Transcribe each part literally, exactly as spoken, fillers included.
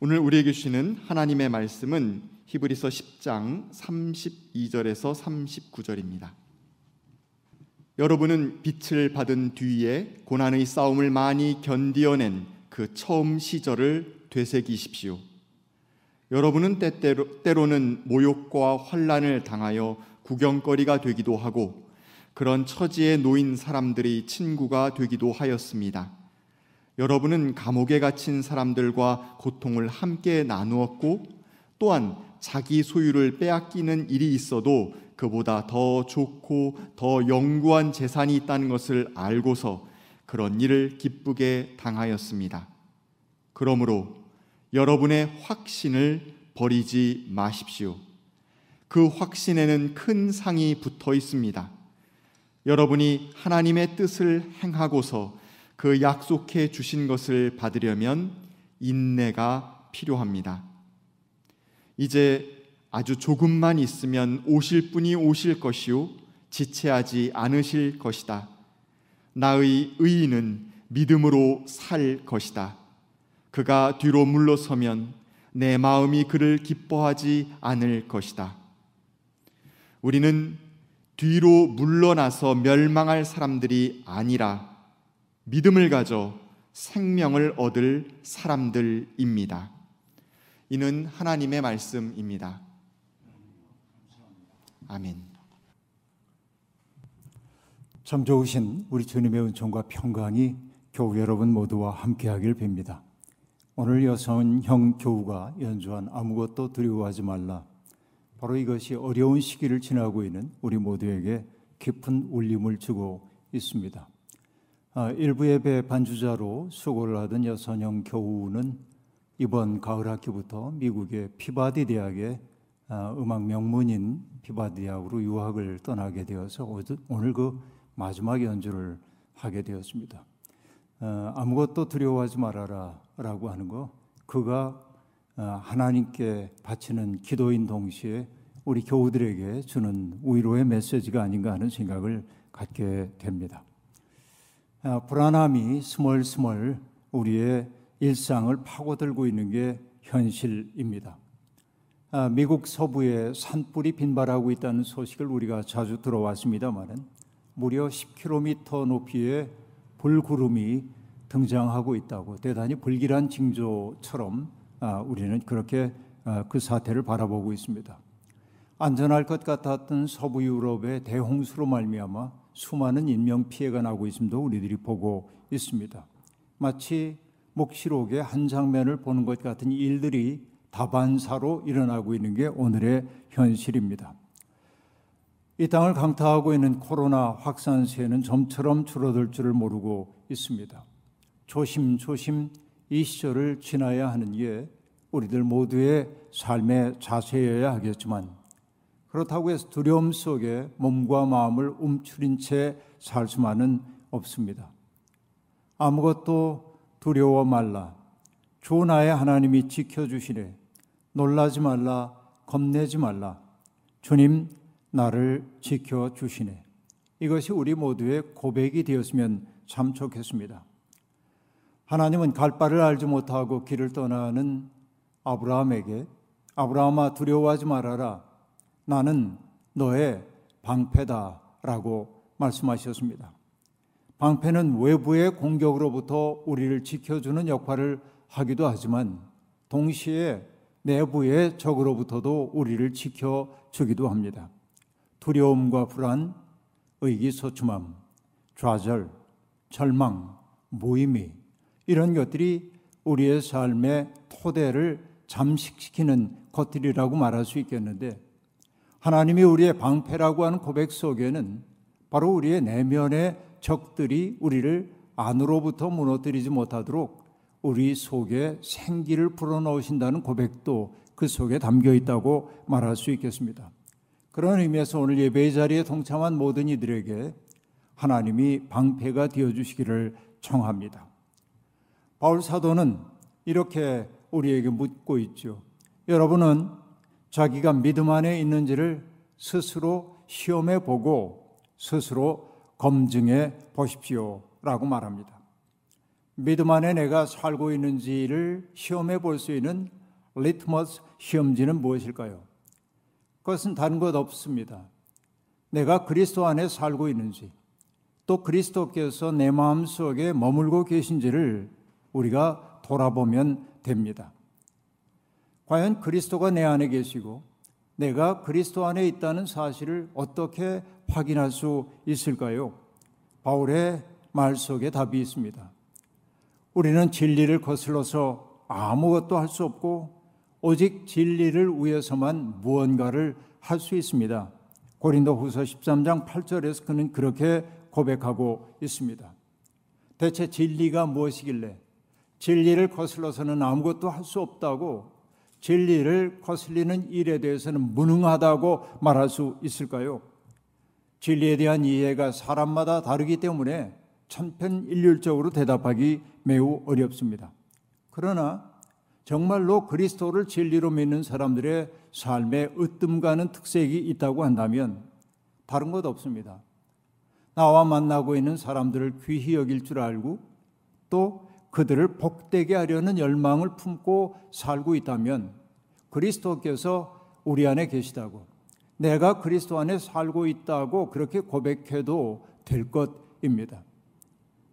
오늘 우리에게 주시는 하나님의 말씀은 히브리서 십 장 삼십이 절에서 삼십구 절입니다. 여러분은 빛을 받은 뒤에 고난의 싸움을 많이 견디어낸 그 처음 시절을 되새기십시오. 여러분은 때때로, 때로는 모욕과 환난을 당하여 구경거리가 되기도 하고 그런 처지에 놓인 사람들의 친구가 되기도 하였습니다. 여러분은 감옥에 갇힌 사람들과 고통을 함께 나누었고 또한 자기 소유를 빼앗기는 일이 있어도 그보다 더 좋고 더 영구한 재산이 있다는 것을 알고서 그런 일을 기쁘게 당하였습니다. 그러므로 여러분의 확신을 버리지 마십시오. 그 확신에는 큰 상이 붙어 있습니다. 여러분이 하나님의 뜻을 행하고서 그 약속해 주신 것을 받으려면 인내가 필요합니다. 이제 아주 조금만 있으면 오실 분이 오실 것이요 지체하지 않으실 것이다. 나의 의인은 믿음으로 살 것이다. 그가 뒤로 물러서면 내 마음이 그를 기뻐하지 않을 것이다. 우리는 뒤로 물러나서 멸망할 사람들이 아니라 믿음을 가져 생명을 얻을 사람들입니다. 이는 하나님의 말씀입니다. 아멘. 참 좋으신 우리 주님의 은총과 평강이 교우 여러분 모두와 함께하길 빕니다. 오늘 여성형 교우가 연주한 아무것도 두려워하지 말라, 바로 이것이 어려운 시기를 지나고 있는 우리 모두에게 깊은 울림을 주고 있습니다. 일부 예배 반주자로 수고를 하던 여선형 교우는 이번 가을 학기부터 미국의 피바디 대학의 음악 명문인 피바디 대학으로 유학을 떠나게 되어서 오늘 그 마지막 연주를 하게 되었습니다. 아무것도 두려워하지 말아라 라고 하는 거, 그가 하나님께 바치는 기도인 동시에 우리 교우들에게 주는 위로의 메시지가 아닌가 하는 생각을 갖게 됩니다. 불안함이 스멀스멀 우리의 일상을 파고들고 있는 게 현실입니다. 미국 서부에 산불이 빈발하고 있다는 소식을 우리가 자주 들어왔습니다마는 무려 십 킬로미터 높이의 불구름이 등장하고 있다고, 대단히 불길한 징조처럼 우리는 그렇게 그 사태를 바라보고 있습니다. 안전할 것 같았던 서부 유럽의 대홍수로 말미암아 수많은 인명피해가 나고 있음도 우리들이 보고 있습니다. 마치 묵시록의 한 장면을 보는 것 같은 일들이 다반사로 일어나고 있는 게 오늘의 현실입니다. 이 땅을 강타하고 있는 코로나 확산세는 점처럼 줄어들 줄을 모르고 있습니다. 조심조심 이 시절을 지나야 하는 게 우리들 모두의 삶의 자세여야 하겠지만, 그렇다고 해서 두려움 속에 몸과 마음을 움츠린 채 살 수만은 없습니다. 아무것도 두려워 말라, 주 나의 하나님이 지켜주시네, 놀라지 말라, 겁내지 말라, 주님 나를 지켜주시네, 이것이 우리 모두의 고백이 되었으면 참 좋겠습니다. 하나님은 갈 바를 알지 못하고 길을 떠나는 아브라함에게 아브라함아 두려워하지 말아라, 나는 너의 방패다 라고 말씀하셨습니다. 방패는 외부의 공격으로부터 우리를 지켜주는 역할을 하기도 하지만 동시에 내부의 적으로부터도 우리를 지켜주기도 합니다. 두려움과 불안, 의기소침함, 좌절, 절망, 무의미, 이런 것들이 우리의 삶의 토대를 잠식시키는 것들이라고 말할 수 있겠는데, 하나님이 우리의 방패라고 하는 고백 속에는 바로 우리의 내면의 적들이 우리를 안으로부터 무너뜨리지 못하도록 우리 속에 생기를 불어넣으신다는 고백도 그 속에 담겨 있다고 말할 수 있겠습니다. 그런 의미에서 오늘 예배의 자리에 동참한 모든 이들에게 하나님이 방패가 되어주시기를 청합니다. 바울 사도는 이렇게 우리에게 묻고 있죠. 여러분은 자기가 믿음 안에 있는지를 스스로 시험해 보고 스스로 검증해 보십시오 라고 말합니다. 믿음 안에 내가 살고 있는지를 시험해 볼 수 있는 리트머스 시험지는 무엇일까요? 그것은 다른 것 없습니다. 내가 그리스도 안에 살고 있는지, 또 그리스도께서 내 마음속에 머물고 계신지를 우리가 돌아보면 됩니다. 과연 그리스도가 내 안에 계시고 내가 그리스도 안에 있다는 사실을 어떻게 확인할 수 있을까요? 바울의 말 속에 답이 있습니다. 우리는 진리를 거슬러서 아무것도 할 수 없고 오직 진리를 위해서만 무언가를 할 수 있습니다. 고린도후서 십삼 장 팔 절에서 그는 그렇게 고백하고 있습니다. 대체 진리가 무엇이길래 진리를 거슬러서는 아무것도 할 수 없다고, 진리를 거슬리는 일에 대해서는 무능하다고 말할 수 있을까요? 진리에 대한 이해가 사람마다 다르기 때문에 천편일률적으로 대답하기 매우 어렵습니다. 그러나 정말로 그리스도를 진리로 믿는 사람들의 삶에 으뜸 가는 특색이 있다고 한다면 다른 것 없습니다. 나와 만나고 있는 사람들을 귀히 여길 줄 알고 또 그들을 복되게 하려는 열망을 품고 살고 있다면 그리스도께서 우리 안에 계시다고, 내가 그리스도 안에 살고 있다고 그렇게 고백해도 될 것입니다.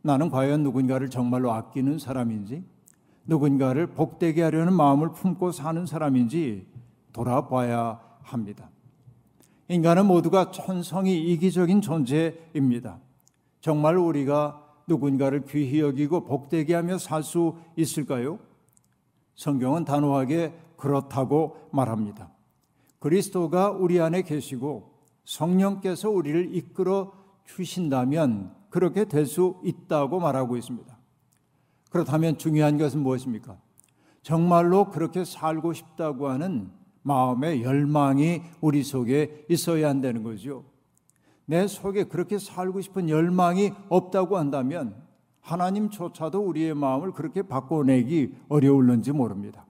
나는 과연 누군가를 정말로 아끼는 사람인지, 누군가를 복되게 하려는 마음을 품고 사는 사람인지 돌아봐야 합니다. 인간은 모두가 천성이 이기적인 존재입니다. 정말 우리가 누군가를 귀히 여기고 복되게 하며 살 수 있을까요? 성경은 단호하게 그렇다고 말합니다. 그리스도가 우리 안에 계시고 성령께서 우리를 이끌어 주신다면 그렇게 될 수 있다고 말하고 있습니다. 그렇다면 중요한 것은 무엇입니까? 정말로 그렇게 살고 싶다고 하는 마음의 열망이 우리 속에 있어야 한다는 거죠. 내 속에 그렇게 살고 싶은 열망이 없다고 한다면 하나님조차도 우리의 마음을 그렇게 바꿔내기 어려울는지 모릅니다.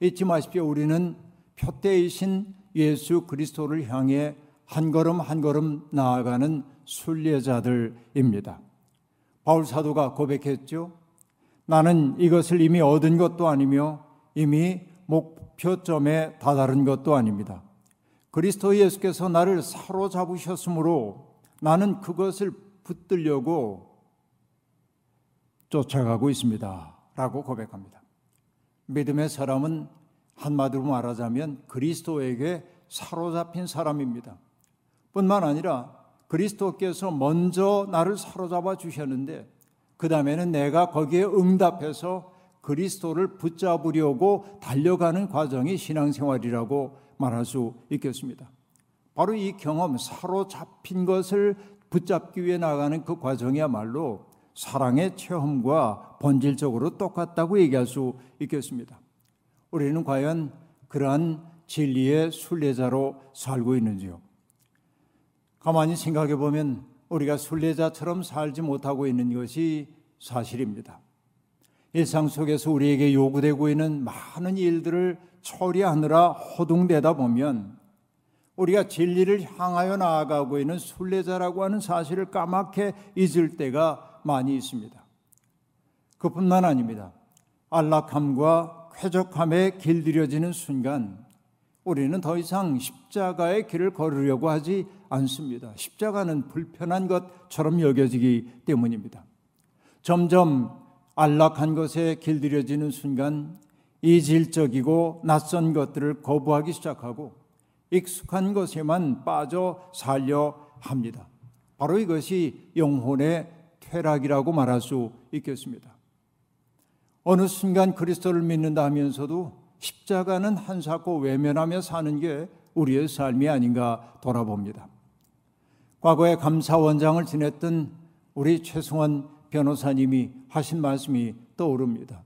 잊지 마십시오. 우리는 표대이신 예수 그리스도를 향해 한 걸음 한 걸음 나아가는 순례자들입니다. 바울 사도가 고백했죠. 나는 이것을 이미 얻은 것도 아니며 이미 목표점에 다다른 것도 아닙니다. 그리스도 예수께서 나를 사로잡으셨으므로 나는 그것을 붙들려고 쫓아가고 있습니다 라고 고백합니다. 믿음의 사람은 한마디로 말하자면 그리스도에게 사로잡힌 사람입니다. 뿐만 아니라 그리스도께서 먼저 나를 사로잡아 주셨는데 그 다음에는 내가 거기에 응답해서 그리스도를 붙잡으려고 달려가는 과정이 신앙생활이라고 말할 수 있겠습니다. 바로 이 경험, 사로잡힌 것을 붙잡기 위해 나가는 그 과정이야말로 사랑의 체험과 본질적으로 똑같다고 얘기할 수 있겠습니다. 우리는 과연 그러한 진리의 순례자로 살고 있는지요? 가만히 생각해 보면 우리가 순례자처럼 살지 못하고 있는 것이 사실입니다. 일상 속에서 우리에게 요구되고 있는 많은 일들을 처리하느라 허둥대다 보면 우리가 진리를 향하여 나아가고 있는 순례자라고 하는 사실을 까맣게 잊을 때가 많이 있습니다. 그뿐만 아닙니다. 안락함과 쾌적함에 길들여지는 순간 우리는 더 이상 십자가의 길을 걸으려고 하지 않습니다. 십자가는 불편한 것처럼 여겨지기 때문입니다. 점점 안락한 것에 길들여지는 순간 이질적이고 낯선 것들을 거부하기 시작하고 익숙한 것에만 빠져 살려 합니다. 바로 이것이 영혼의 퇴락이라고 말할 수 있겠습니다. 어느 순간 그리스도를 믿는다 하면서도 십자가는 한사코 외면하며 사는 게 우리의 삶이 아닌가 돌아봅니다. 과거에 감사원장을 지냈던 우리 최승원 변호사님이 하신 말씀이 떠오릅니다.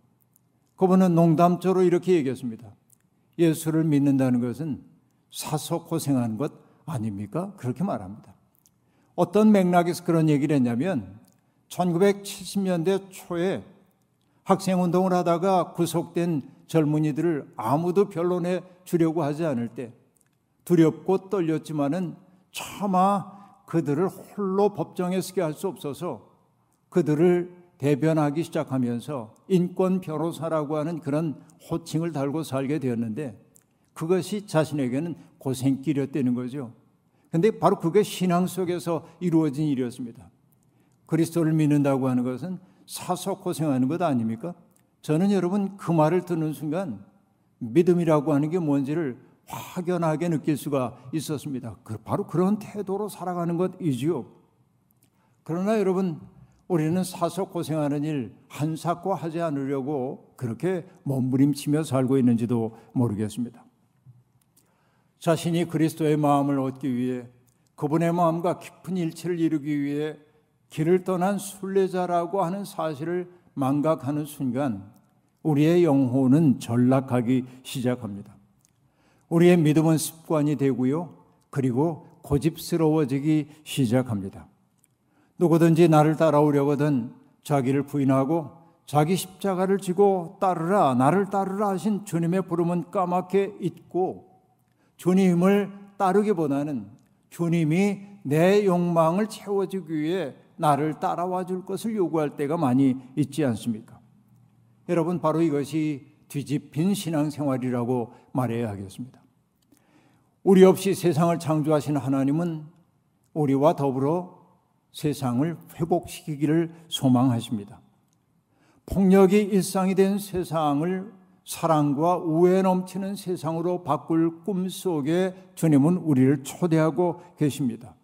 그분은 농담처럼 이렇게 얘기했습니다. 예수를 믿는다는 것은 사서 고생하는 것 아닙니까? 그렇게 말합니다. 어떤 맥락에서 그런 얘기를 했냐면 천구백칠십 년대 초에 학생운동을 하다가 구속된 젊은이들을 아무도 변론해 주려고 하지 않을 때 두렵고 떨렸지만은 차마 그들을 홀로 법정에 서게 할 수 없어서 그들을 대변하기 시작하면서 인권 변호사라고 하는 그런 호칭을 달고 살게 되었는데 그것이 자신에게는 고생길이었다는 거죠. 근데 바로 그게 신앙 속에서 이루어진 일이었습니다. 그리스도를 믿는다고 하는 것은 사서 고생하는 것 아닙니까? 저는 여러분 그 말을 듣는 순간 믿음이라고 하는 게 뭔지를 확연하게 느낄 수가 있었습니다. 바로 그런 태도로 살아가는 것이지요. 그러나 여러분 우리는 사서 고생하는 일 한사코 하지 않으려고 그렇게 몸부림치며 살고 있는지도 모르겠습니다. 자신이 그리스도의 마음을 얻기 위해 그분의 마음과 깊은 일치를 이루기 위해 길을 떠난 순례자라고 하는 사실을 망각하는 순간 우리의 영혼은 전락하기 시작합니다. 우리의 믿음은 습관이 되고요. 그리고 고집스러워지기 시작합니다. 누구든지 나를 따라오려거든 자기를 부인하고 자기 십자가를 지고 따르라 나를 따르라 하신 주님의 부름은 까맣게 잊고 주님을 따르기보다는 주님이 내 욕망을 채워주기 위해 나를 따라와 줄 것을 요구할 때가 많이 있지 않습니까? 여러분 바로 이것이 뒤집힌 신앙생활이라고 말해야 하겠습니다. 우리 없이 세상을 창조하신 하나님은 우리와 더불어 세상을 회복시키기를 소망하십니다. 폭력이 일상이 된 세상을 사랑과 우애 넘치는 세상으로 바꿀 꿈속에 주님은 우리를 초대하고 계십니다.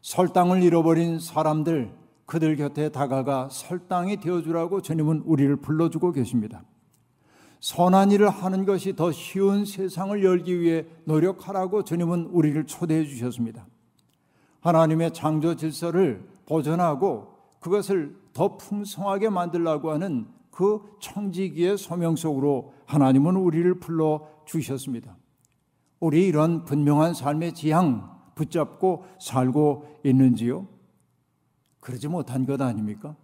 설당을 잃어버린 사람들, 그들 곁에 다가가 설당이 되어주라고 주님은 우리를 불러주고 계십니다. 선한 일을 하는 것이 더 쉬운 세상을 열기 위해 노력하라고 주님은 우리를 초대해 주셨습니다. 하나님의 창조 질서를 보존하고 그것을 더 풍성하게 만들라고 하는 그 청지기의 소명 속으로 하나님은 우리를 불러주셨습니다. 우리 이런 분명한 삶의 지향 붙잡고 살고 있는지요? 그러지 못한 것 아닙니까?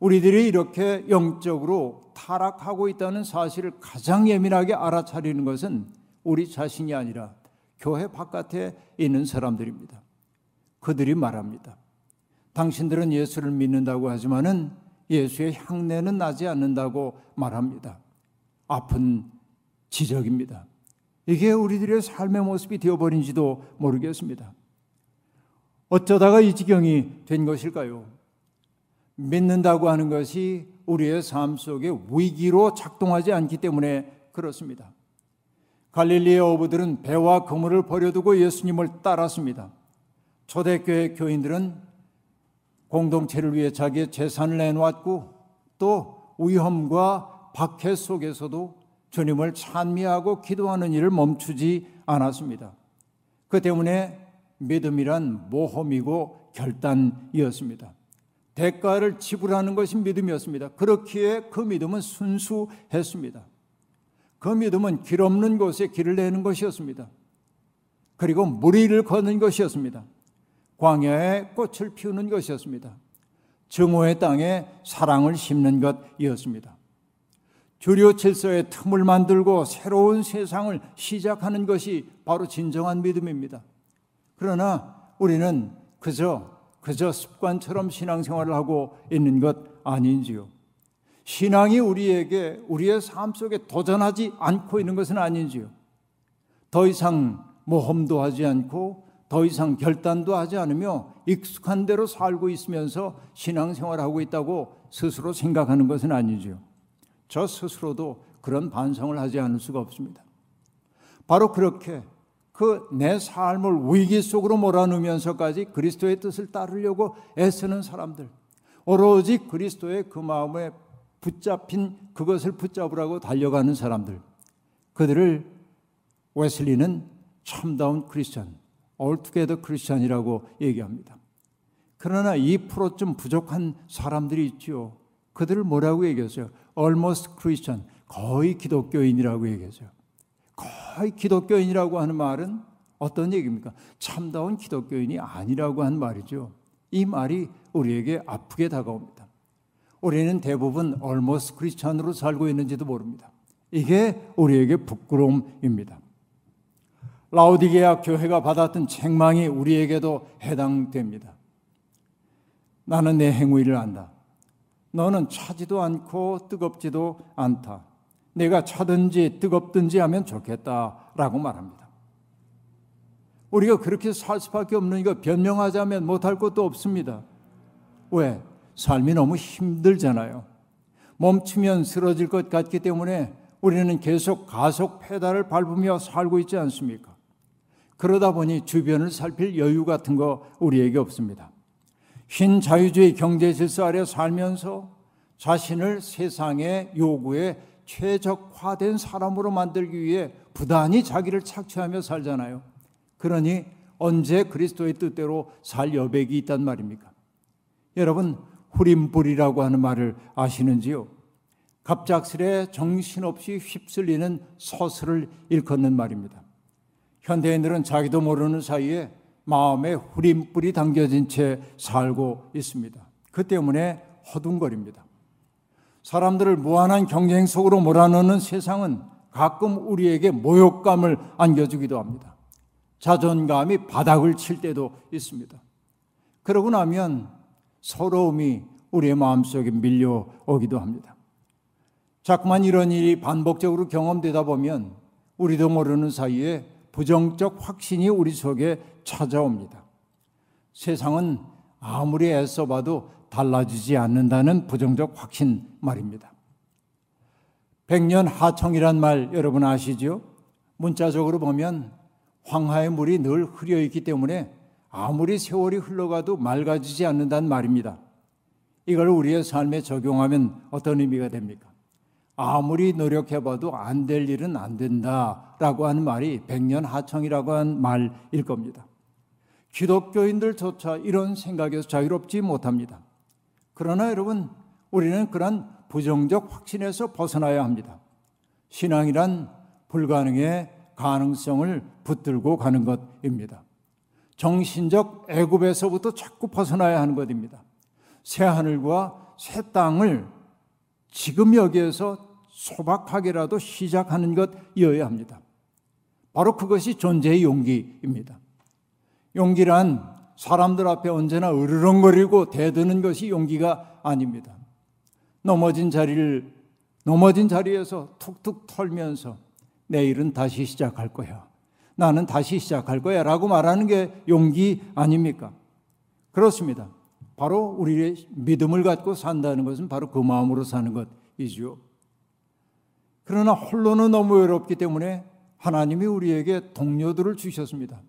우리들이 이렇게 영적으로 타락하고 있다는 사실을 가장 예민하게 알아차리는 것은 우리 자신이 아니라 교회 바깥에 있는 사람들입니다. 그들이 말합니다. 당신들은 예수를 믿는다고 하지만은 예수의 향내는 나지 않는다고 말합니다. 아픈 지적입니다. 이게 우리들의 삶의 모습이 되어버린지도 모르겠습니다. 어쩌다가 이 지경이 된 것일까요? 믿는다고 하는 것이 우리의 삶 속에 위기로 작동하지 않기 때문에 그렇습니다. 갈릴리의 어부들은 배와 그물을 버려두고 예수님을 따랐습니다. 초대교회 교인들은 공동체를 위해 자기의 재산을 내놓았고 또 위험과 박해 속에서도 주님을 찬미하고 기도하는 일을 멈추지 않았습니다. 그 때문에 믿음이란 모험이고 결단이었습니다. 대가를 지불하는 것이 믿음이었습니다. 그렇기에 그 믿음은 순수했습니다. 그 믿음은 길 없는 곳에 길을 내는 것이었습니다. 그리고 무리를 걷는 것이었습니다. 광야에 꽃을 피우는 것이었습니다. 증오의 땅에 사랑을 심는 것이었습니다. 주류 질서의 틈을 만들고 새로운 세상을 시작하는 것이 바로 진정한 믿음입니다. 그러나 우리는 그저 그저 습관처럼 신앙생활을 하고 있는 것 아닌지요? 신앙이 우리에게 우리의 삶 속에 도전하지 않고 있는 것은 아닌지요? 더 이상 모험도 하지 않고 더 이상 결단도 하지 않으며 익숙한 대로 살고 있으면서 신앙생활하고 있다고 스스로 생각하는 것은 아니죠. 저 스스로도 그런 반성을 하지 않을 수가 없습니다. 바로 그렇게 그 내 삶을 위기 속으로 몰아넣으면서까지 그리스도의 뜻을 따르려고 애쓰는 사람들, 오로지 그리스도의 그 마음에 붙잡힌 그것을 붙잡으라고 달려가는 사람들, 그들을 웨슬리는 참다운 크리스천, 올투게더 크리스찬이라고 얘기합니다. 그러나 이 퍼센트쯤 부족한 사람들이 있죠. 그들을 뭐라고 얘기했어요? Almost Christian, 거의 기독교인이라고 얘기했어요. 거의 기독교인이라고 하는 말은 어떤 얘기입니까? 참다운 기독교인이 아니라고 한 말이죠. 이 말이 우리에게 아프게 다가옵니다. 우리는 대부분 Almost Christian으로 살고 있는지도 모릅니다. 이게 우리에게 부끄러움입니다. 라오디게아 교회가 받았던 책망이 우리에게도 해당됩니다. 나는 내 행위를 안다. 너는 차지도 않고 뜨겁지도 않다. 내가 차든지 뜨겁든지 하면 좋겠다라고 말합니다. 우리가 그렇게 살 수밖에 없는 이거 변명하자면 못할 것도 없습니다. 왜? 삶이 너무 힘들잖아요. 멈추면 쓰러질 것 같기 때문에 우리는 계속 가속 페달을 밟으며 살고 있지 않습니까? 그러다 보니 주변을 살필 여유 같은 거 우리에게 없습니다. 흰 자유주의 경제 질서 아래 살면서 자신을 세상의 요구에 최적화된 사람으로 만들기 위해 부단히 자기를 착취하며 살잖아요. 그러니 언제 그리스도의 뜻대로 살 여백이 있단 말입니까? 여러분, 후림불이라고 하는 말을 아시는지요? 갑작스레 정신없이 휩쓸리는 서슬을 일컫는 말입니다. 현대인들은 자기도 모르는 사이에 마음에 후림불이 당겨진 채 살고 있습니다. 그 때문에 허둥거립니다. 사람들을 무한한 경쟁 속으로 몰아넣는 세상은 가끔 우리에게 모욕감을 안겨주기도 합니다. 자존감이 바닥을 칠 때도 있습니다. 그러고 나면 서러움이 우리의 마음속에 밀려오기도 합니다. 자꾸만 이런 일이 반복적으로 경험되다 보면 우리도 모르는 사이에 부정적 확신이 우리 속에 찾아옵니다. 세상은 아무리 애써봐도 달라지지 않는다는 부정적 확신 말입니다. 백년 하청이란 말 여러분 아시죠? 문자적으로 보면 황하의 물이 늘 흐려있기 때문에 아무리 세월이 흘러가도 맑아지지 않는다는 말입니다. 이걸 우리의 삶에 적용하면 어떤 의미가 됩니까? 아무리 노력해봐도 안 될 일은 안 된다라고 하는 말이 백년 하청이라고 한 말일 겁니다. 기독교인들조차 이런 생각에서 자유롭지 못합니다. 그러나 여러분, 우리는 그런 부정적 확신에서 벗어나야 합니다. 신앙이란 불가능의 가능성을 붙들고 가는 것입니다. 정신적 애굽에서부터 자꾸 벗어나야 하는 것입니다. 새하늘과 새 땅을 지금 여기에서 소박하게라도 시작하는 것이어야 합니다. 바로 그것이 존재의 용기입니다. 용기란 사람들 앞에 언제나 으르렁거리고 대드는 것이 용기가 아닙니다. 넘어진 자리를, 넘어진 자리에서 툭툭 털면서 내일은 다시 시작할 거야. 나는 다시 시작할 거야. 라고 말하는 게 용기 아닙니까? 그렇습니다. 바로 우리의 믿음을 갖고 산다는 것은 바로 그 마음으로 사는 것이죠. 그러나 홀로는 너무 외롭기 때문에 하나님이 우리에게 동료들을 주셨습니다.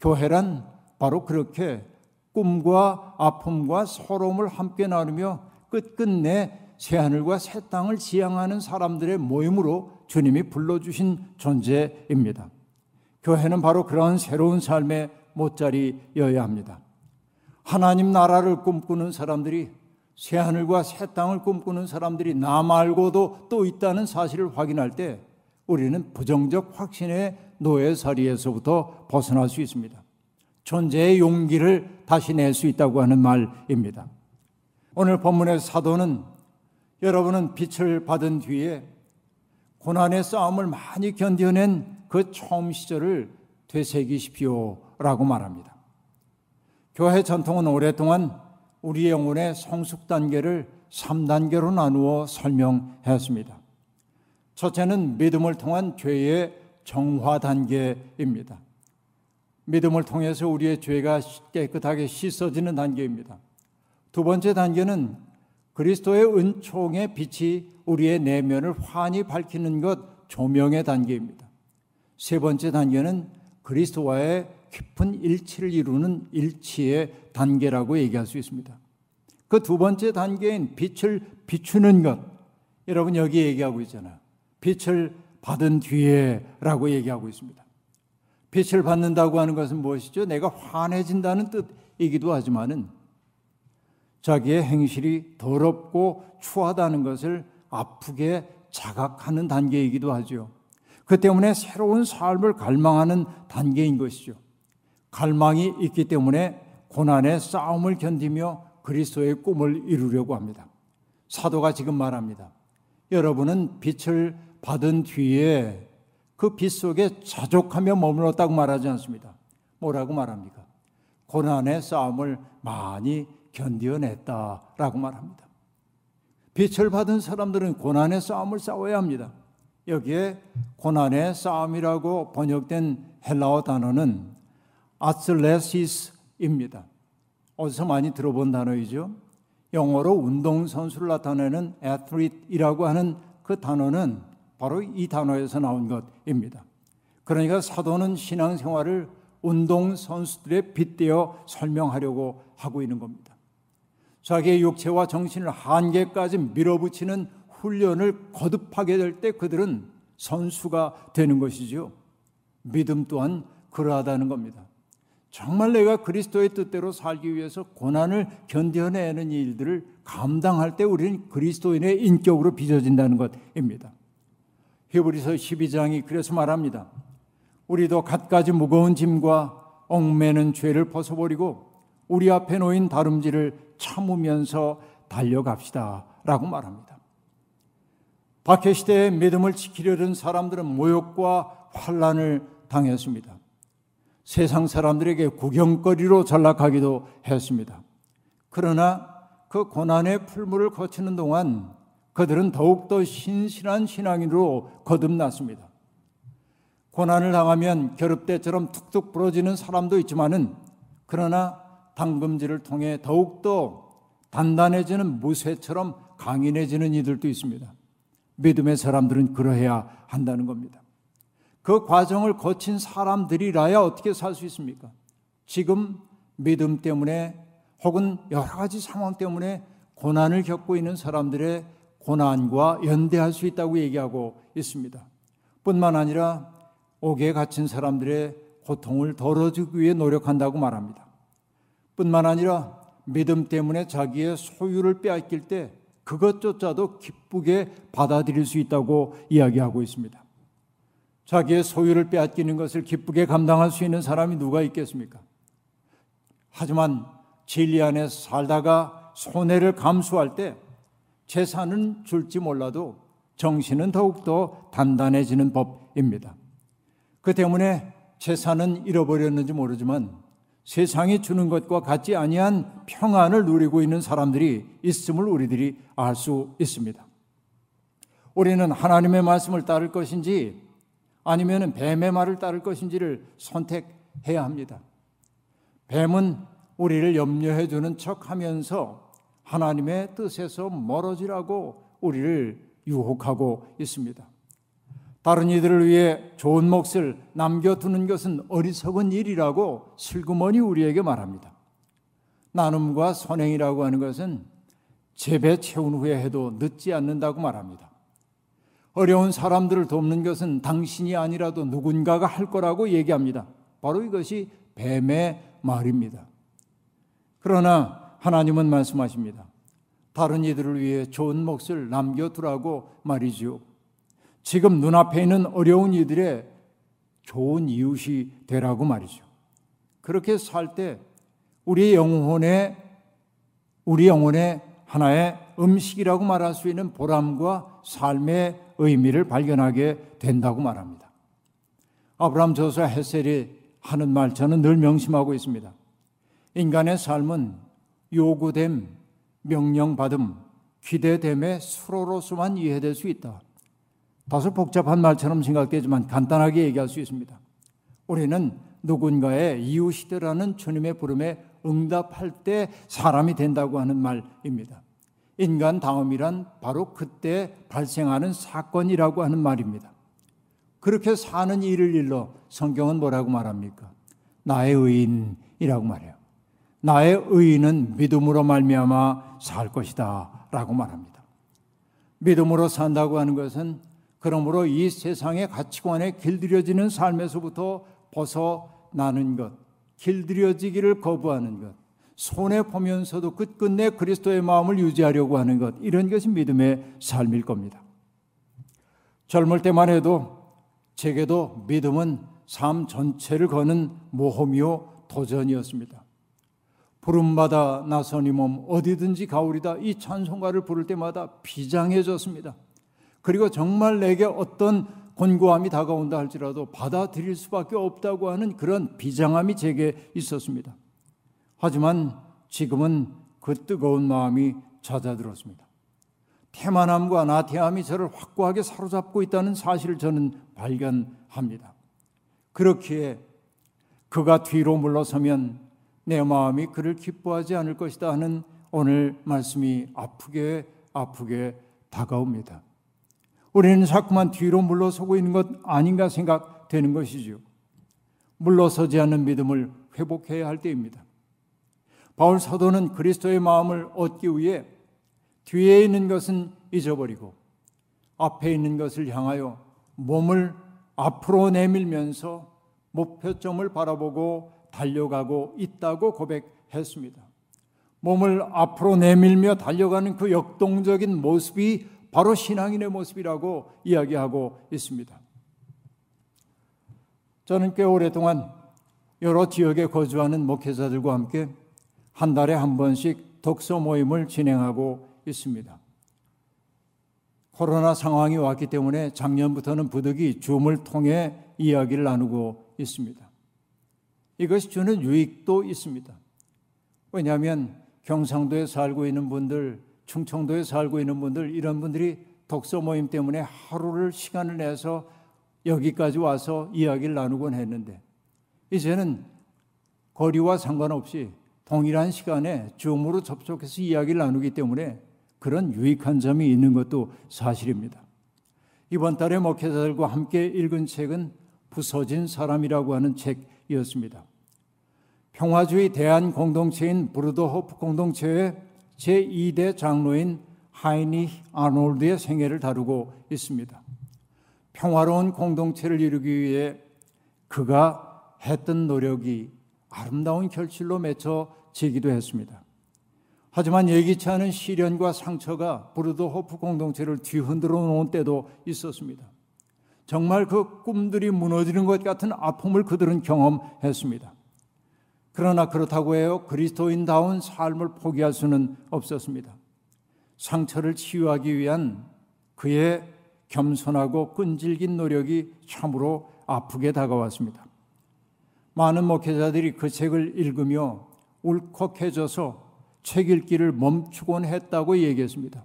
교회란 바로 그렇게 꿈과 아픔과 서러움을 함께 나누며 끝끝내 새하늘과 새 땅을 지향하는 사람들의 모임으로 주님이 불러주신 존재입니다. 교회는 바로 그러한 새로운 삶의 못자리여야 합니다. 하나님 나라를 꿈꾸는 사람들이, 새하늘과 새 땅을 꿈꾸는 사람들이 나 말고도 또 있다는 사실을 확인할 때 우리는 부정적 확신의 노예살이에서부터 벗어날 수 있습니다. 존재의 용기를 다시 낼 수 있다고 하는 말입니다. 오늘 본문의 사도는 여러분은 빛을 받은 뒤에 고난의 싸움을 많이 견뎌낸 그 처음 시절을 되새기십시오라고 말합니다. 교회 전통은 오랫동안 우리 영혼의 성숙 단계를 삼 단계로 나누어 설명했습니다. 첫째는 믿음을 통한 죄의 정화 단계입니다. 믿음을 통해서 우리의 죄가 깨끗하게 씻어지는 단계입니다. 두 번째 단계는 그리스도의 은총의 빛이 우리의 내면을 환히 밝히는 것, 조명의 단계입니다. 세 번째 단계는 그리스도와의 깊은 일치를 이루는 일치의 단계라고 얘기할 수 있습니다. 그 두 번째 단계인 빛을 비추는 것, 여러분 여기 얘기하고 있잖아요. 빛을 받은 뒤에 라고 얘기하고 있습니다. 빛을 받는다고 하는 것은 무엇이죠? 내가 환해진다는 뜻이기도 하지만은 자기의 행실이 더럽고 추하다는 것을 아프게 자각하는 단계이기도 하죠. 그 때문에 새로운 삶을 갈망하는 단계인 것이죠. 갈망이 있기 때문에 고난의 싸움을 견디며 그리스도의 꿈을 이루려고 합니다. 사도가 지금 말합니다. 여러분은 빛을 받은 뒤에 그 빛 속에 자족하며 머물렀다고 말하지 않습니다. 뭐라고 말합니까? 고난의 싸움을 많이 견뎌냈다라고 말합니다. 빛을 받은 사람들은 고난의 싸움을 싸워야 합니다. 여기에 고난의 싸움이라고 번역된 헬라어 단어는 athlesis입니다. 어디서 많이 들어본 단어이죠. 영어로 운동선수를 나타내는 athlete이라고 하는 그 단어는 바로 이 단어에서 나온 것입니다. 그러니까 사도는 신앙생활을 운동선수들의 빗대어 설명하려고 하고 있는 겁니다. 자기의 육체와 정신을 한계까지 밀어붙이는 훈련을 거듭하게 될 때 그들은 선수가 되는 것이죠. 믿음 또한 그러하다는 겁니다. 정말 내가 그리스도의 뜻대로 살기 위해서 고난을 견뎌내는 일들을 감당할 때 우리는 그리스도인의 인격으로 빚어진다는 것입니다. 히브리서 십이 장이 그래서 말합니다. 우리도 갖가지 무거운 짐과 얽매는 죄를 벗어버리고 우리 앞에 놓인 다름질을 참으면서 달려갑시다 라고 말합니다. 박해시대의 믿음을 지키려던 사람들은 모욕과 환난을 당했습니다. 세상 사람들에게 구경거리로 전락하기도 했습니다. 그러나 그 고난의 풀물을 거치는 동안 그들은 더욱더 신실한 신앙인으로 거듭났습니다. 고난을 당하면 결합대처럼 툭툭 부러지는 사람도 있지만은 그러나 당금질을 통해 더욱더 단단해지는 무쇠처럼 강인해지는 이들도 있습니다. 믿음의 사람들은 그러해야 한다는 겁니다. 그 과정을 거친 사람들이라야 어떻게 살 수 있습니까? 지금 믿음 때문에 혹은 여러 가지 상황 때문에 고난을 겪고 있는 사람들의 고난과 연대할 수 있다고 얘기하고 있습니다. 뿐만 아니라 옥에 갇힌 사람들의 고통을 덜어주기 위해 노력한다고 말합니다. 뿐만 아니라 믿음 때문에 자기의 소유를 빼앗길 때 그것조차도 기쁘게 받아들일 수 있다고 이야기하고 있습니다. 자기의 소유를 빼앗기는 것을 기쁘게 감당할 수 있는 사람이 누가 있겠습니까? 하지만 진리 안에 살다가 손해를 감수할 때 재산은 줄지 몰라도 정신은 더욱더 단단해지는 법입니다. 그 때문에 재산은 잃어버렸는지 모르지만 세상이 주는 것과 같지 아니한 평안을 누리고 있는 사람들이 있음을 우리들이 알 수 있습니다. 우리는 하나님의 말씀을 따를 것인지 아니면 뱀의 말을 따를 것인지를 선택해야 합니다. 뱀은 우리를 염려해주는 척하면서 하나님의 뜻에서 멀어지라고 우리를 유혹하고 있습니다. 다른 이들을 위해 좋은 몫을 남겨두는 것은 어리석은 일이라고 슬그머니 우리에게 말합니다. 나눔과 선행이라고 하는 것은 재배 채운 후에 해도 늦지 않는다고 말합니다. 어려운 사람들을 돕는 것은 당신이 아니라도 누군가가 할 거라고 얘기합니다. 바로 이것이 뱀의 말입니다. 그러나 하나님은 말씀하십니다. 다른 이들을 위해 좋은 몫을 남겨두라고 말이지요. 지금 눈앞에 있는 어려운 이들의 좋은 이웃이 되라고 말이죠. 그렇게 살 때 우리 영혼의 우리 영혼의 하나의 음식이라고 말할 수 있는 보람과 삶의 의미를 발견하게 된다고 말합니다. 아브람 저서 헤셀이 하는 말 저는 늘 명심하고 있습니다. 인간의 삶은 요구됨, 명령받음, 기대됨의 수로로서만 이해될 수 있다. 다소 복잡한 말처럼 생각되지만 간단하게 얘기할 수 있습니다. 우리는 누군가의 이웃이 되라는 주님의 부름에 응답할 때 사람이 된다고 하는 말입니다. 인간 다움이란 바로 그때 발생하는 사건이라고 하는 말입니다. 그렇게 사는 일을 일러 성경은 뭐라고 말합니까? 나의 의인이라고 말해요. 나의 의인은 믿음으로 말미암아 살 것이다 라고 말합니다. 믿음으로 산다고 하는 것은 그러므로 이 세상의 가치관에 길들여지는 삶에서부터 벗어나는 것, 길들여지기를 거부하는 것, 손해보면서도 끝끝내 그리스도의 마음을 유지하려고 하는 것, 이런 것이 믿음의 삶일 겁니다. 젊을 때만 해도 제게도 믿음은 삶 전체를 거는 모험이요 도전이었습니다. 부름받아 나서니 몸 어디든지 가오리다 이 찬송가를 부를 때마다 비장해졌습니다. 그리고 정말 내게 어떤 곤고함이 다가온다 할지라도 받아들일 수밖에 없다고 하는 그런 비장함이 제게 있었습니다. 하지만 지금은 그 뜨거운 마음이 잦아들었습니다. 태만함과 나태함이 저를 확고하게 사로잡고 있다는 사실을 저는 발견합니다. 그렇기에 그가 뒤로 물러서면 내 마음이 그를 기뻐하지 않을 것이다 하는 오늘 말씀이 아프게 아프게 다가옵니다. 우리는 자꾸만 뒤로 물러서고 있는 것 아닌가 생각되는 것이죠. 물러서지 않는 믿음을 회복해야 할 때입니다. 바울 사도는 그리스도의 마음을 얻기 위해 뒤에 있는 것은 잊어버리고 앞에 있는 것을 향하여 몸을 앞으로 내밀면서 목표점을 바라보고 달려가고 있다고 고백했습니다. 몸을 앞으로 내밀며 달려가는 그 역동적인 모습이 바로 신앙인의 모습이라고 이야기하고 있습니다. 저는 꽤 오랫동안 여러 지역에 거주하는 목회자들과 함께 한 달에 한 번씩 독서 모임을 진행하고 있습니다. 코로나 상황이 왔기 때문에 작년부터는 부득이 줌을 통해 이야기를 나누고 있습니다. 이것이 주는 유익도 있습니다. 왜냐하면 경상도에 살고 있는 분들, 충청도에 살고 있는 분들, 이런 분들이 독서 모임 때문에 하루를 시간을 내서 여기까지 와서 이야기를 나누곤 했는데, 이제는 거리와 상관없이 동일한 시간에 줌으로 접촉해서 이야기를 나누기 때문에 그런 유익한 점이 있는 것도 사실입니다. 이번 달에 목회자들과 함께 읽은 책은 부서진 사람이라고 하는 책이었습니다. 평화주의 대한 공동체인 브루더호프 공동체의 제이 대 장로인 하이니히 아놀드의 생애를 다루고 있습니다. 평화로운 공동체를 이루기 위해 그가 했던 노력이 아름다운 결실로 맺혀지기도 했습니다. 하지만 예기치 않은 시련과 상처가 브루더호프 공동체를 뒤흔들어 놓은 때도 있었습니다. 정말 그 꿈들이 무너지는 것 같은 아픔을 그들은 경험했습니다. 그러나 그렇다고 해요, 그리스도인다운 삶을 포기할 수는 없었습니다. 상처를 치유하기 위한 그의 겸손하고 끈질긴 노력이 참으로 아프게 다가왔습니다. 많은 목회자들이 그 책을 읽으며 울컥해져서 책 읽기를 멈추곤 했다고 얘기했습니다.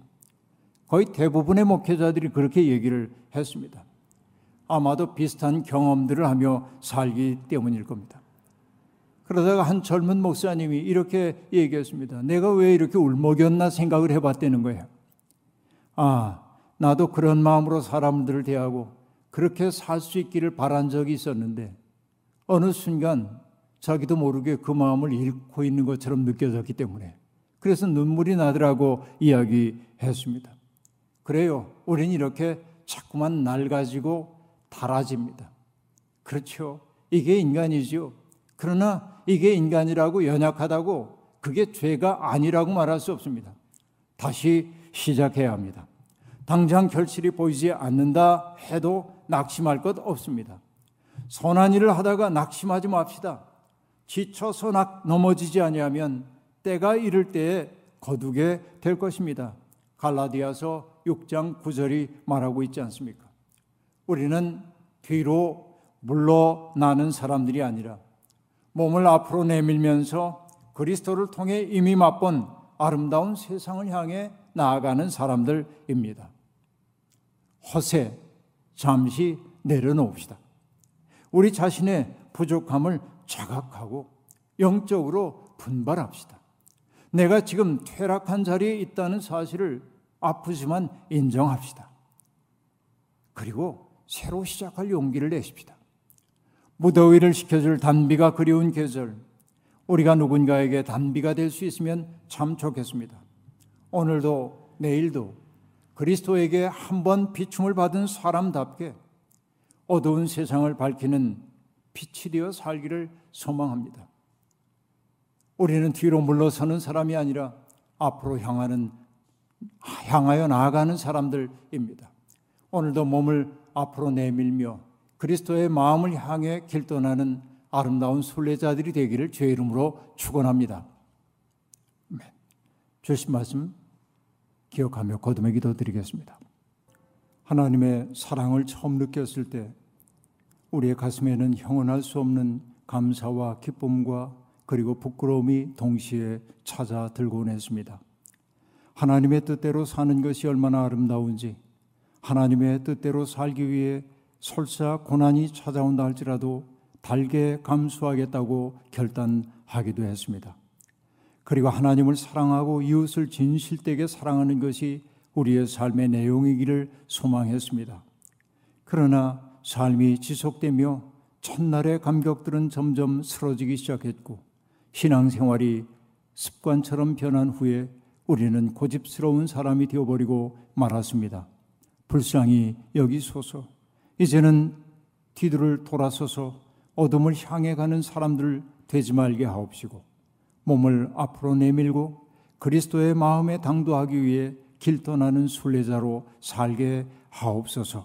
거의 대부분의 목회자들이 그렇게 얘기를 했습니다. 아마도 비슷한 경험들을 하며 살기 때문일 겁니다. 그러다가 한 젊은 목사님이 이렇게 얘기했습니다. 내가 왜 이렇게 울먹였나 생각을 해봤다는 거예요. 아, 나도 그런 마음으로 사람들을 대하고 그렇게 살 수 있기를 바란 적이 있었는데 어느 순간 자기도 모르게 그 마음을 잃고 있는 것처럼 느껴졌기 때문에 그래서 눈물이 나더라고 이야기했습니다. 그래요, 우린 이렇게 자꾸만 낡아지고 닳아집니다. 그렇죠, 이게 인간이죠. 그러나 이게 인간이라고, 연약하다고, 그게 죄가 아니라고 말할 수 없습니다. 다시 시작해야 합니다. 당장 결실이 보이지 않는다 해도 낙심할 것 없습니다. 선한 일을 하다가 낙심하지 맙시다. 지쳐서 낙 넘어지지 아니하면 때가 이를 때에 거두게 될 것입니다. 갈라디아서 육 장 구 절이 말하고 있지 않습니까? 우리는 뒤로 물러나는 사람들이 아니라 몸을 앞으로 내밀면서 그리스도를 통해 이미 맛본 아름다운 세상을 향해 나아가는 사람들입니다. 허세, 잠시 내려놓읍시다. 우리 자신의 부족함을 자각하고 영적으로 분발합시다. 내가 지금 퇴락한 자리에 있다는 사실을 아프지만 인정합시다. 그리고 새로 시작할 용기를 내십시다. 무더위를 식혀줄 단비가 그리운 계절, 우리가 누군가에게 단비가 될 수 있으면 참 좋겠습니다. 오늘도 내일도 그리스도에게 한번 비춤을 받은 사람답게 어두운 세상을 밝히는 빛이 되어 살기를 소망합니다. 우리는 뒤로 물러서는 사람이 아니라 앞으로 향하는, 향하여 나아가는 사람들입니다. 오늘도 몸을 앞으로 내밀며 그리스도의 마음을 향해 길떠나는 아름다운 순례자들이 되기를 주의 이름으로 축원합니다. 주신 말씀 기억하며 거듭의 기도 드리겠습니다. 하나님의 사랑을 처음 느꼈을 때 우리의 가슴에는 형언할 수 없는 감사와 기쁨과 그리고 부끄러움이 동시에 찾아들곤 했습니다. 하나님의 뜻대로 사는 것이 얼마나 아름다운지, 하나님의 뜻대로 살기 위해 설사 고난이 찾아온다 할지라도 달게 감수하겠다고 결단하기도 했습니다. 그리고 하나님을 사랑하고 이웃을 진실되게 사랑하는 것이 우리의 삶의 내용이기를 소망했습니다. 그러나 삶이 지속되며 첫날의 감격들은 점점 쓰러지기 시작했고, 신앙생활이 습관처럼 변한 후에 우리는 고집스러운 사람이 되어버리고 말았습니다. 불쌍히 여기소서. 이제는 뒤를 돌아서서 어둠을 향해 가는 사람들 되지 말게 하옵시고, 몸을 앞으로 내밀고 그리스도의 마음에 당도하기 위해 길 떠나는 순례자로 살게 하옵소서.